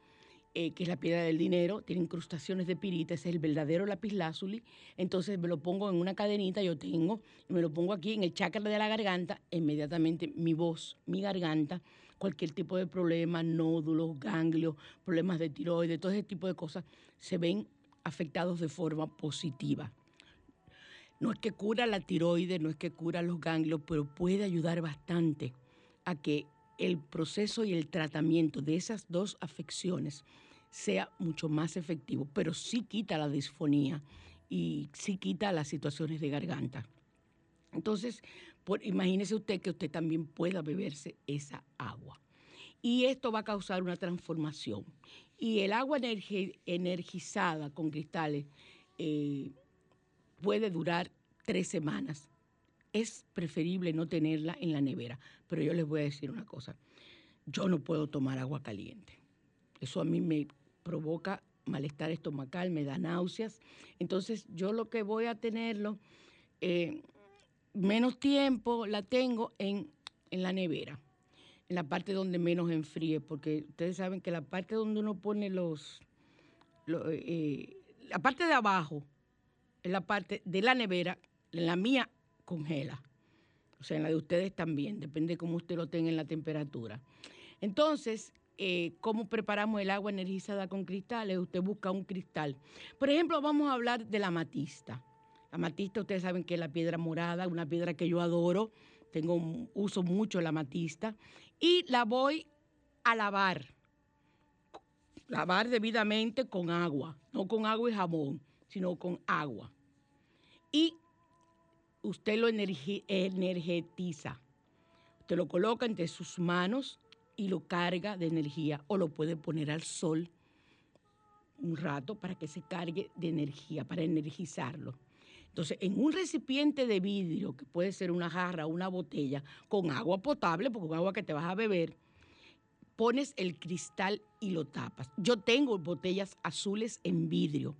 Eh, que es la piedra del dinero, tiene incrustaciones de pirita, ese es el verdadero lapislázuli. Entonces me lo pongo en una cadenita, yo tengo, y me lo pongo aquí en el chakra de la garganta, inmediatamente mi voz, mi garganta, cualquier tipo de problema, nódulos, ganglios, problemas de tiroides, todo ese tipo de cosas, se ven afectados de forma positiva. No es que cura la tiroides, no es que cura los ganglios, pero puede ayudar bastante a que el proceso y el tratamiento de esas dos afecciones sea mucho más efectivo, pero sí quita la disfonía y sí quita las situaciones de garganta. Entonces, por, imagínese usted que usted también pueda beberse esa agua. Y esto va a causar una transformación. Y el agua energi- energizada con cristales eh, puede durar tres semanas. Es preferible no tenerla en la nevera, pero yo les voy a decir una cosa. Yo no puedo tomar agua caliente. Eso a mí me provoca malestar estomacal, me da náuseas. Entonces yo lo que voy a tenerlo, eh, menos tiempo la tengo en, en la nevera, en la parte donde menos enfríe, porque ustedes saben que la parte donde uno pone los... los eh, la parte de abajo, en la parte de la nevera, en la mía congela. O sea, en la de ustedes también, depende de cómo usted lo tenga en la temperatura. Entonces, eh, ¿cómo preparamos el agua energizada con cristales? Usted busca un cristal. Por ejemplo, vamos a hablar de la amatista. La amatista, ustedes saben que es la piedra morada, una piedra que yo adoro. Tengo, uso mucho la amatista. Y la voy a lavar. Lavar debidamente con agua. No con agua y jabón, sino con agua. Y usted lo energetiza. Usted lo coloca entre sus manos y lo carga de energía, o lo puede poner al sol un rato para que se cargue de energía, para energizarlo. Entonces, en un recipiente de vidrio, que puede ser una jarra o una botella, con agua potable, porque con agua que te vas a beber, pones el cristal y lo tapas. Yo tengo botellas azules en vidrio,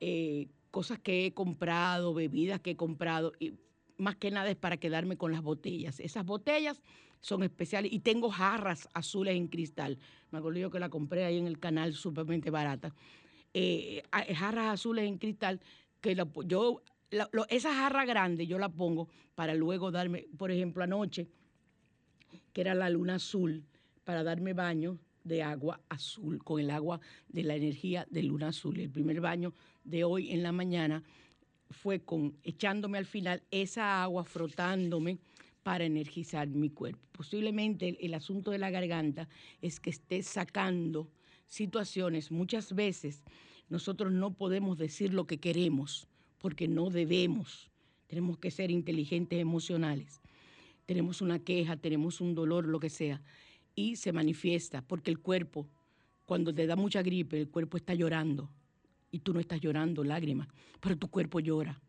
eh, cosas que he comprado, bebidas que he comprado, y más que nada es para quedarme con las botellas. Esas botellas son especiales y tengo jarras azules en cristal. Me acuerdo yo que la compré ahí en el canal, sumamente barata. Eh, jarras azules en cristal, que la, yo, la, lo, esa jarra grande yo la pongo para luego darme, por ejemplo, anoche, que era la luna azul, para darme baño de agua azul, con el agua de la energía de luna azul. El primer baño de hoy en la mañana fue con echándome al final esa agua, frotándome para energizar mi cuerpo. Posiblemente el, el asunto de la garganta es que esté sacando situaciones. Muchas veces nosotros no podemos decir lo que queremos porque no debemos. Tenemos que ser inteligentes emocionales. Tenemos una queja, tenemos un dolor, lo que sea, y se manifiesta, porque el cuerpo, cuando te da mucha gripe, el cuerpo está llorando, y tú no estás llorando lágrimas, pero tu cuerpo llora.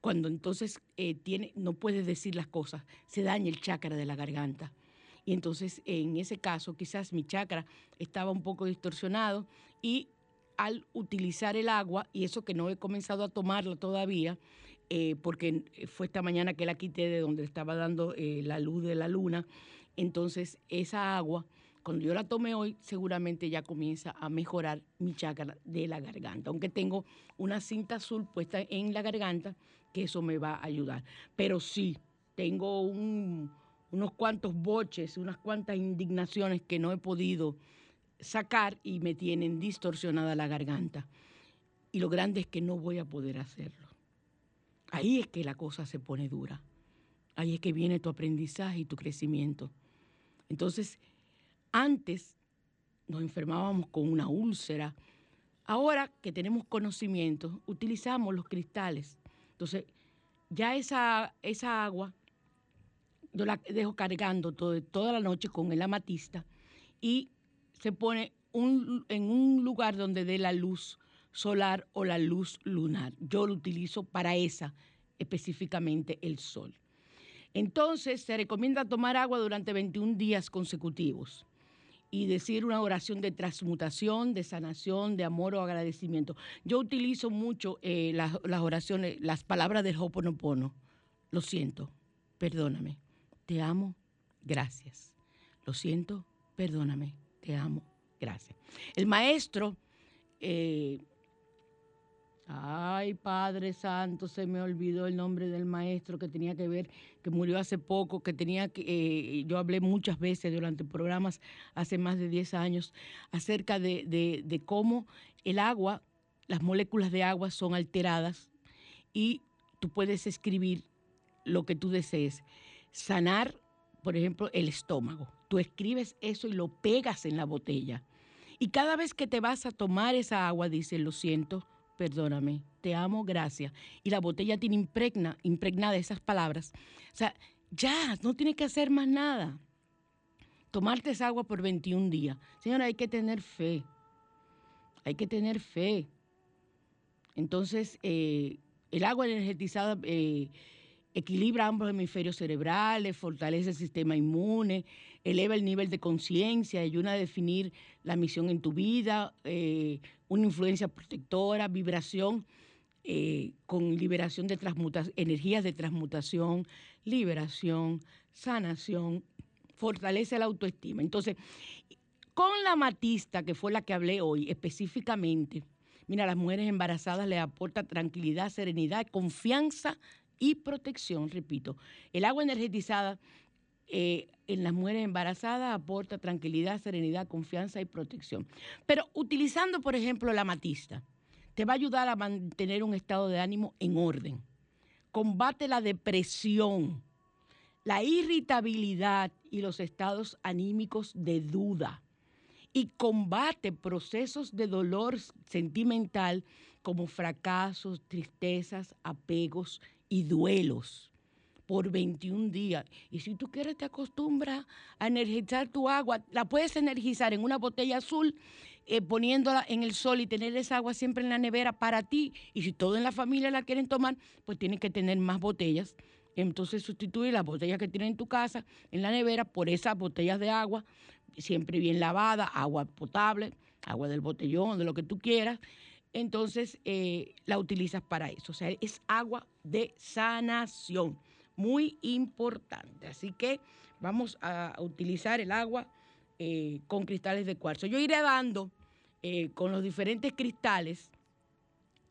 Cuando entonces eh, tiene, no puedes decir las cosas, se daña el chakra de la garganta. Y entonces, en ese caso, quizás mi chakra estaba un poco distorsionado, y al utilizar el agua, y eso que no he comenzado a tomarla todavía, eh, porque fue esta mañana que la quité de donde estaba dando eh, la luz de la luna. Entonces, esa agua, cuando yo la tomé hoy, seguramente ya comienza a mejorar mi chakra de la garganta. Aunque tengo una cinta azul puesta en la garganta, que eso me va a ayudar. Pero sí, tengo un, unos cuantos boches, unas cuantas indignaciones que no he podido sacar y me tienen distorsionada la garganta. Y lo grande es que no voy a poder hacerlo. Ahí es que la cosa se pone dura. Ahí es que viene tu aprendizaje y tu crecimiento. Entonces, antes nos enfermábamos con una úlcera. Ahora que tenemos conocimiento, utilizamos los cristales. Entonces, ya esa, esa agua yo la dejo cargando todo, toda la noche con el amatista, y se pone un, en un lugar donde dé la luz solar o la luz lunar. Yo lo utilizo para esa, específicamente el sol. Entonces, se recomienda tomar agua durante veintiún días consecutivos y decir una oración de transmutación, de sanación, de amor o agradecimiento. Yo utilizo mucho eh, las, las oraciones, las palabras del Ho'oponopono. Lo siento, perdóname, te amo, gracias. Lo siento, perdóname, te amo, gracias. El maestro, eh, ay, Padre Santo, se me olvidó el nombre del maestro que tenía que ver, que murió hace poco, que tenía que, eh, yo hablé muchas veces durante programas hace más de diez años acerca de, de, de cómo el agua, las moléculas de agua son alteradas y tú puedes escribir lo que tú desees. Sanar, por ejemplo, el estómago. Tú escribes eso y lo pegas en la botella. Y cada vez que te vas a tomar esa agua, dices, lo siento, perdóname, te amo, gracias. Y la botella tiene impregna, impregnada esas palabras. O sea, ya, no tienes que hacer más nada. Tomarte esa agua por veintiún días. Señora, hay que tener fe. Hay que tener fe. Entonces, eh, el agua energetizada eh, equilibra ambos hemisferios cerebrales, fortalece el sistema inmune, eleva el nivel de conciencia, ayuda a definir la misión en tu vida, eh, una influencia protectora, vibración eh, con liberación de transmutación, energías de transmutación, liberación, sanación, fortalece la autoestima. Entonces, con la matista, que fue la que hablé hoy específicamente, mira, las mujeres embarazadas les aporta tranquilidad, serenidad, confianza y protección, repito. El agua energetizada eh, en las mujeres embarazadas aporta tranquilidad, serenidad, confianza y protección. Pero utilizando, por ejemplo, la amatista, te va a ayudar a mantener un estado de ánimo en orden. Combate la depresión, la irritabilidad y los estados anímicos de duda. Y combate procesos de dolor sentimental como fracasos, tristezas, apegos y duelos por veintiún días. Y si tú quieres, te acostumbras a energizar tu agua. La puedes energizar en una botella azul, eh, poniéndola en el sol y tener esa agua siempre en la nevera para ti. Y si todos en la familia la quieren tomar, pues tienen que tener más botellas. Entonces sustituye las botellas que tienes en tu casa, en la nevera, por esas botellas de agua, siempre bien lavada, agua potable, agua del botellón, de lo que tú quieras. Entonces eh, la utilizas para eso. O sea, es agua de sanación, muy importante. Así que vamos a utilizar el agua eh, con cristales de cuarzo. Yo iré dando eh, con los diferentes cristales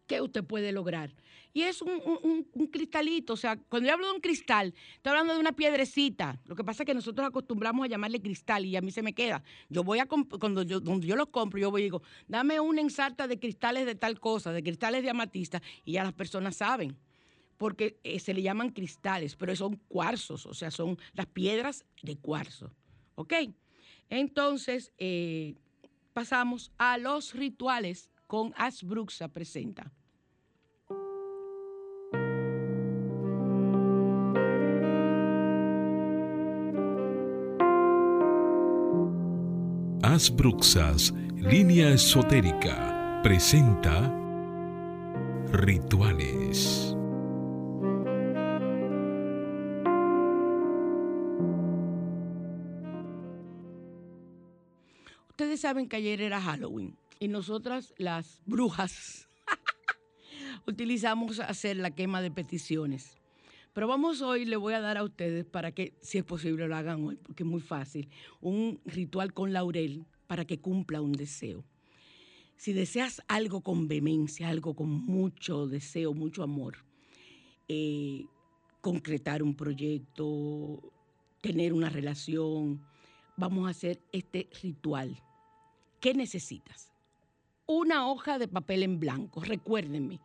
que usted puede lograr. Y es un, un, un cristalito, o sea, cuando yo hablo de un cristal, estoy hablando de una piedrecita. Lo que pasa es que nosotros acostumbramos a llamarle cristal y a mí se me queda. Yo voy a, cuando yo, donde yo los compro, yo voy y digo, dame una ensarta de cristales de tal cosa, de cristales de amatista, y ya las personas saben, porque eh, se le llaman cristales, pero son cuarzos, o sea, son las piedras de cuarzo, ¿ok? Entonces, eh, pasamos a los rituales con Asbruxa presenta. Asbruxas, línea esotérica, presenta rituales. Ustedes saben que ayer era Halloween y nosotras las brujas utilizamos hacer la quema de peticiones. Pero vamos hoy, le voy a dar a ustedes para que, si es posible, lo hagan hoy, porque es muy fácil, un ritual con laurel para que cumpla un deseo. Si deseas algo con vehemencia, algo con mucho deseo, mucho amor, eh, concretar un proyecto, tener una relación, vamos a hacer este ritual. ¿Qué necesitas? Una hoja de papel en blanco, recuérdenme.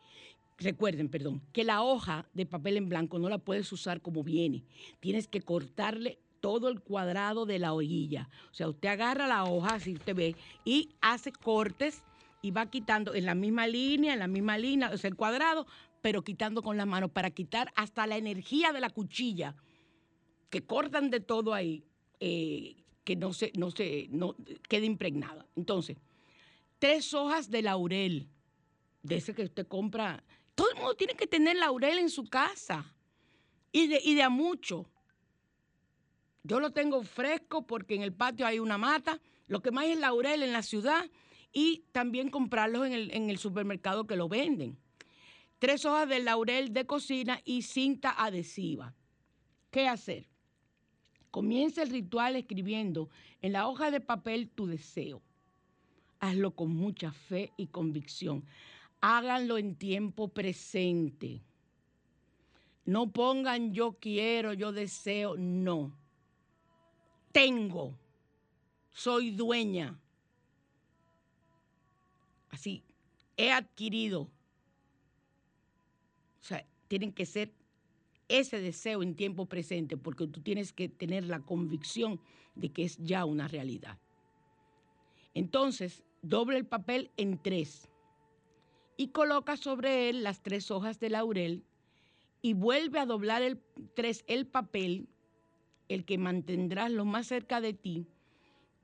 Recuerden, perdón, que la hoja de papel en blanco no la puedes usar como viene. Tienes que cortarle todo el cuadrado de la orilla. O sea, usted agarra la hoja, así usted ve, y hace cortes y va quitando en la misma línea, en la misma línea, o sea, el cuadrado, pero quitando con las manos para quitar hasta la energía de la cuchilla, que cortan de todo ahí, eh, que no se, no se, no quede impregnada. Entonces, tres hojas de laurel, de ese que usted compra. Todo el mundo tiene que tener laurel en su casa y de, y de a mucho. Yo lo tengo fresco porque en el patio hay una mata, lo que más es laurel en la ciudad, y también comprarlos en el, en el supermercado que lo venden. Tres hojas de laurel de cocina y cinta adhesiva. ¿Qué hacer? Comienza el ritual escribiendo en la hoja de papel tu deseo. Hazlo con mucha fe y convicción. Háganlo en tiempo presente. No pongan yo quiero, yo deseo, no. Tengo, soy dueña. Así, he adquirido. O sea, tienen que ser ese deseo en tiempo presente porque tú tienes que tener la convicción de que es ya una realidad. Entonces, doble el papel en tres. Y coloca sobre él las tres hojas de laurel y vuelve a doblar el, tres, el papel, el que mantendrás lo más cerca de ti,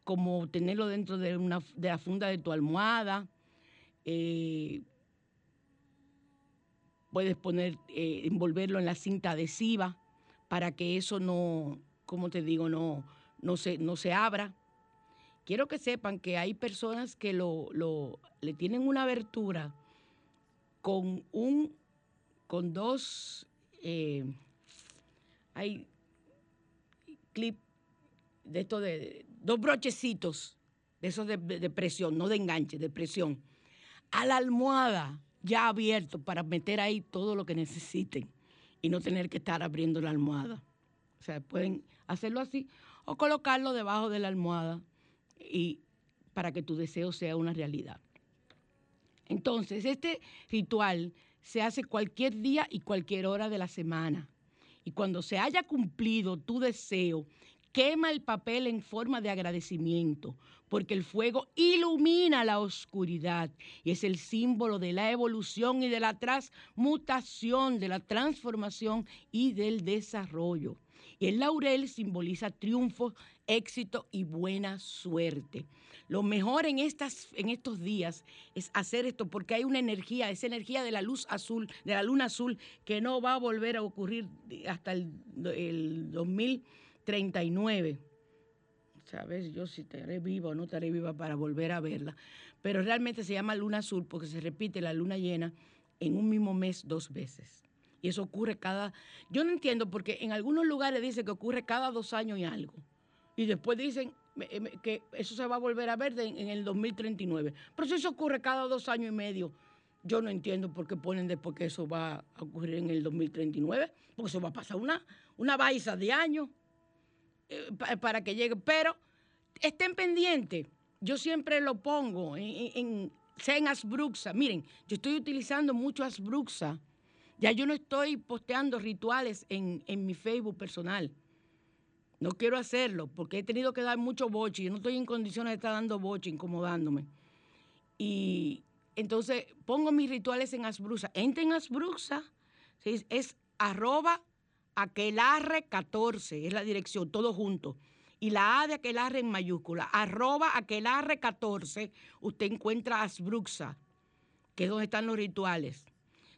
como tenerlo dentro de, una, de la funda de tu almohada. Eh, puedes poner, eh, envolverlo en la cinta adhesiva para que eso no, como te digo, no, no, se, no se abra. Quiero que sepan que hay personas que lo, lo, le tienen una abertura con un, con dos, eh, hay clip de esto de dos brochecitos, de esos de, de, de presión, no de enganche, de presión, a la almohada ya abierto para meter ahí todo lo que necesiten y no tener que estar abriendo la almohada. O sea, pueden hacerlo así o colocarlo debajo de la almohada y para que tu deseo sea una realidad. Entonces, este ritual se hace cualquier día y cualquier hora de la semana. Y cuando se haya cumplido tu deseo, quema el papel en forma de agradecimiento, porque el fuego ilumina la oscuridad y es el símbolo de la evolución y de la transmutación, de la transformación y del desarrollo. Y el laurel simboliza triunfo, éxito y buena suerte. Lo mejor en, estas, en estos días es hacer esto porque hay una energía, esa energía de la luz azul, de la luna azul, que no va a volver a ocurrir hasta el, el dos mil treinta y nueve. Sabes, yo si estaré viva o no estaré viva para volver a verla. Pero realmente se llama luna azul porque se repite la luna llena en un mismo mes dos veces. Y eso ocurre cada... Yo no entiendo porque en algunos lugares dicen que ocurre cada dos años y algo. Y después dicen que eso se va a volver a ver en el dos mil treinta y nueve. Pero si eso ocurre cada dos años y medio, yo no entiendo por qué ponen después que eso va a ocurrir en el dos mil treinta y nueve. Porque eso va a pasar una, una baiza de años eh, para que llegue. Pero estén pendientes. Yo siempre lo pongo en, en, en Asbruxa. Miren, yo estoy utilizando mucho Asbruxa. Ya yo no estoy posteando rituales en, en mi Facebook personal. No quiero hacerlo porque he tenido que dar mucho boche. Yo no estoy en condiciones de estar dando boche, incomodándome. Y entonces pongo mis rituales en Asbruxa. Entren en Asbruxa. ¿Sí? Es arroba aquelarre catorce. Es la dirección, todo junto. Y la A de aquelarre en mayúscula. Arroba aquelarre catorce. Usted encuentra Asbruxa, que es donde están los rituales.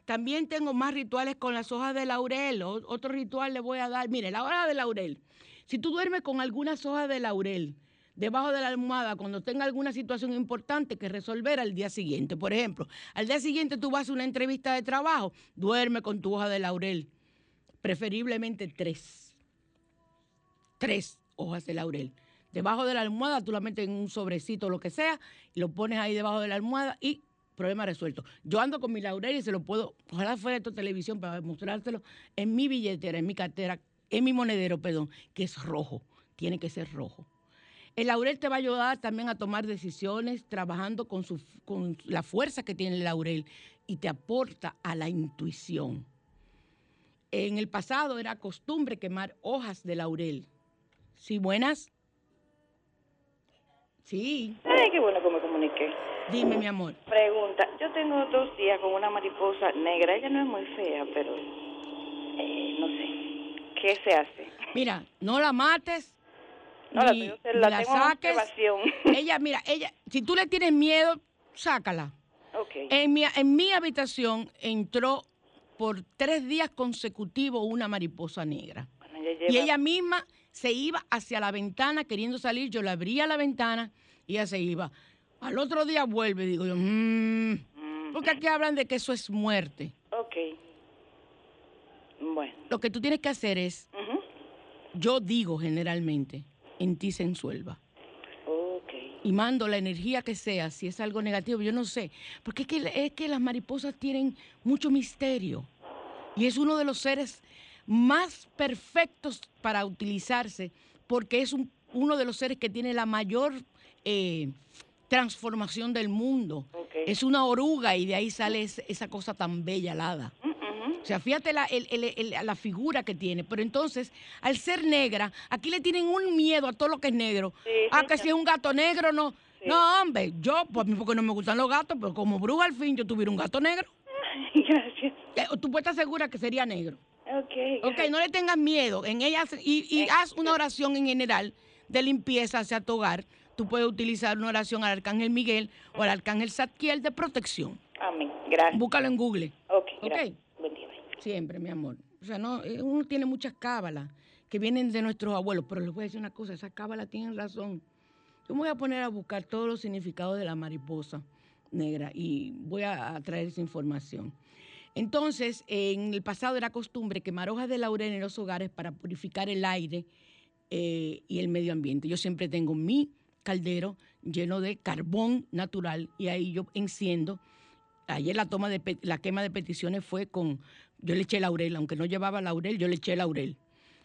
También tengo más rituales con las hojas de laurel. Otro ritual le voy a dar. Mire, la hoja de laurel. Si tú duermes con algunas hojas de laurel debajo de la almohada, cuando tenga alguna situación importante que resolver al día siguiente. Por ejemplo, al día siguiente tú vas a una entrevista de trabajo, duerme con tu hoja de laurel. Preferiblemente tres. Tres hojas de laurel. Debajo de la almohada tú la metes en un sobrecito o lo que sea, y lo pones ahí debajo de la almohada y... problema resuelto. Yo ando con mi laurel y se lo puedo, ojalá fuera esta televisión para mostrárselo, en mi billetera, en mi cartera, en mi monedero, perdón, que es rojo, tiene que ser rojo. El laurel te va a ayudar también a tomar decisiones trabajando con, su, con la fuerza que tiene el laurel y te aporta a la intuición. En el pasado era costumbre quemar hojas de laurel. ¿Sí, buenas? Sí. Ay, qué bueno que me comuniqué. Dime, mi amor. Pregunta, yo tengo dos días con una mariposa negra, ella no es muy fea, pero eh, no sé, ¿qué se hace? Mira, no la mates, no ni, la, tengo, la, la tengo saques, ella, mira, ella, si tú le tienes miedo, sácala. Okay. En mi, en mi habitación entró por tres días consecutivos una mariposa negra, bueno, ella lleva... y ella misma se iba hacia la ventana queriendo salir, yo le abría la ventana y ella se iba. Al otro día vuelve, digo yo, mmm, porque aquí hablan de que eso es muerte. Ok. Bueno. Lo que tú tienes que hacer es, uh-huh. yo digo generalmente, en ti se ensuelva. Ok. Y mando la energía que sea, si es algo negativo, yo no sé. Porque es que, es que las mariposas tienen mucho misterio. Y es uno de los seres más perfectos para utilizarse, porque es un, uno de los seres que tiene la mayor... Eh, transformación del mundo. Okay. Es una oruga y de ahí sale esa cosa tan bella, alada. Uh-huh. O sea, fíjate la, el, el, el, la figura que tiene. Pero entonces, al ser negra, aquí le tienen un miedo a todo lo que es negro. Sí, ah, sí, que sí. Si es un gato negro, no. Sí. No, hombre, yo, pues a mí porque no me gustan los gatos, pero como bruja al fin yo tuviera un gato negro. Gracias. Tú puedes estar segura que sería negro. Okay, ok, no le tengas miedo. En ella, y y haz una oración en general de limpieza hacia tu hogar. Tú puedes utilizar una oración al Arcángel Miguel o al Arcángel Zadkiel de protección. Amén, gracias. Búscalo en Google. Ok, okay. Buen día. Siempre, mi amor. O sea, no, uno tiene muchas cábalas que vienen de nuestros abuelos, pero les voy a decir una cosa, esas cábalas tienen razón. Yo me voy a poner a buscar todos los significados de la mariposa. negra, y voy a, a traer esa información. Entonces, en el pasado era costumbre quemar hojas de laurel en los hogares para purificar el aire eh, y el medio ambiente. Yo siempre tengo mi caldero lleno de carbón natural y ahí yo enciendo. Ayer la, toma de, la quema de peticiones fue con... Yo le eché laurel, aunque no llevaba laurel, yo le eché laurel.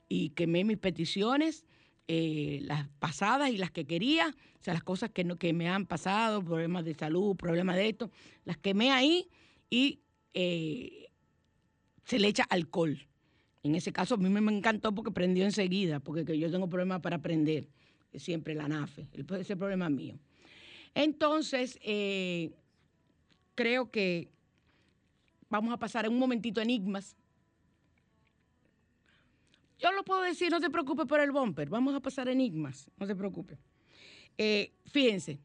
Y quemé mis peticiones, eh, las pasadas y las que quería, o sea, las cosas que, no, que me han pasado, problemas de salud, problemas de esto, las quemé ahí y eh, se le echa alcohol. En ese caso a mí me encantó porque prendió enseguida, porque yo tengo problemas para prender, siempre la anafe, ese problema es mío. Entonces, eh, creo que vamos a pasar en un momentito enigmas. Yo lo puedo decir, no se preocupe por el bumper, vamos a pasar enigmas, no se preocupe. Eh, fíjense,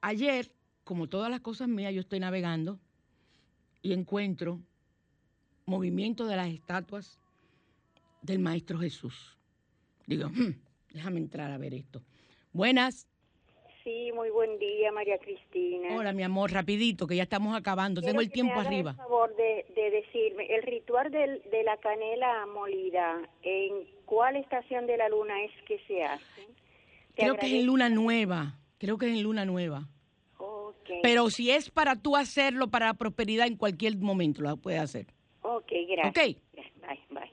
ayer, como todas las cosas mías, yo estoy navegando y encuentro movimiento de las estatuas del Maestro Jesús. Digo, hmm, déjame entrar a ver esto. Buenas. Sí, muy buen día, María Cristina. Hola, mi amor, rapidito, que ya estamos acabando. Quiero Tengo el tiempo arriba. Por favor, de, de decirme, el ritual del, de la canela molida, ¿en cuál estación de la luna es que se hace? Creo agradezco. que es en luna nueva, creo que es en luna nueva. Okay. Pero si es para tú hacerlo, para la prosperidad, en cualquier momento lo puedes hacer. Ok, gracias. Ok. Bye, bye.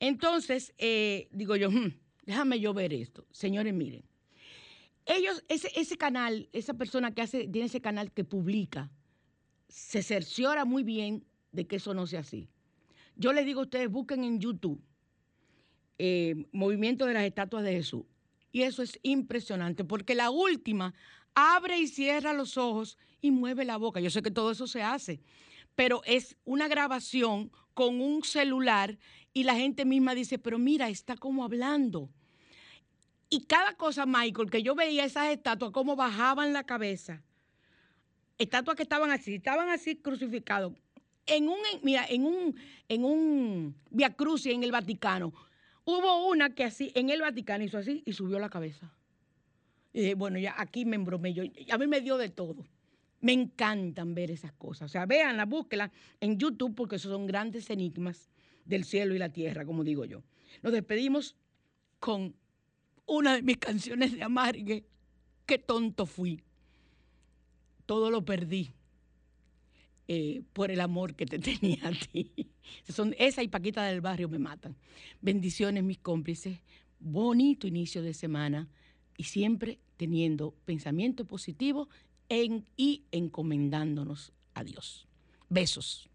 Entonces, eh, digo yo, hmm, déjame yo ver esto. Señores, miren. Ellos, ese, ese canal, esa persona que hace, tiene ese canal que publica, se cerciora muy bien de que eso no sea así. Yo les digo a ustedes, busquen en YouTube eh, Movimiento de las Estatuas de Jesús. Y eso es impresionante, porque la última abre y cierra los ojos y mueve la boca. Yo sé que todo eso se hace, pero es una grabación con un celular y la gente misma dice, pero mira, está como hablando. Y cada cosa, Michael, que yo veía esas estatuas, cómo bajaban la cabeza. Estatuas que estaban así, estaban así crucificados. En un, en, mira, en un, en un Via Crucis en el Vaticano, hubo una que así, en el Vaticano hizo así y subió la cabeza. Y dije, bueno, ya aquí me embromé yo. A mí me dio de todo. Me encantan ver esas cosas. O sea, véanlas, búsquenlas en YouTube, porque esos son grandes enigmas del cielo y la tierra, como digo yo. Nos despedimos con una de mis canciones de amargue, Qué tonto fui. Todo lo perdí eh, por el amor que te tenía a ti. Son esa y Paquita del Barrio me matan. Bendiciones, mis cómplices. Bonito inicio de semana y siempre teniendo pensamiento positivo en, y encomendándonos a Dios. Besos.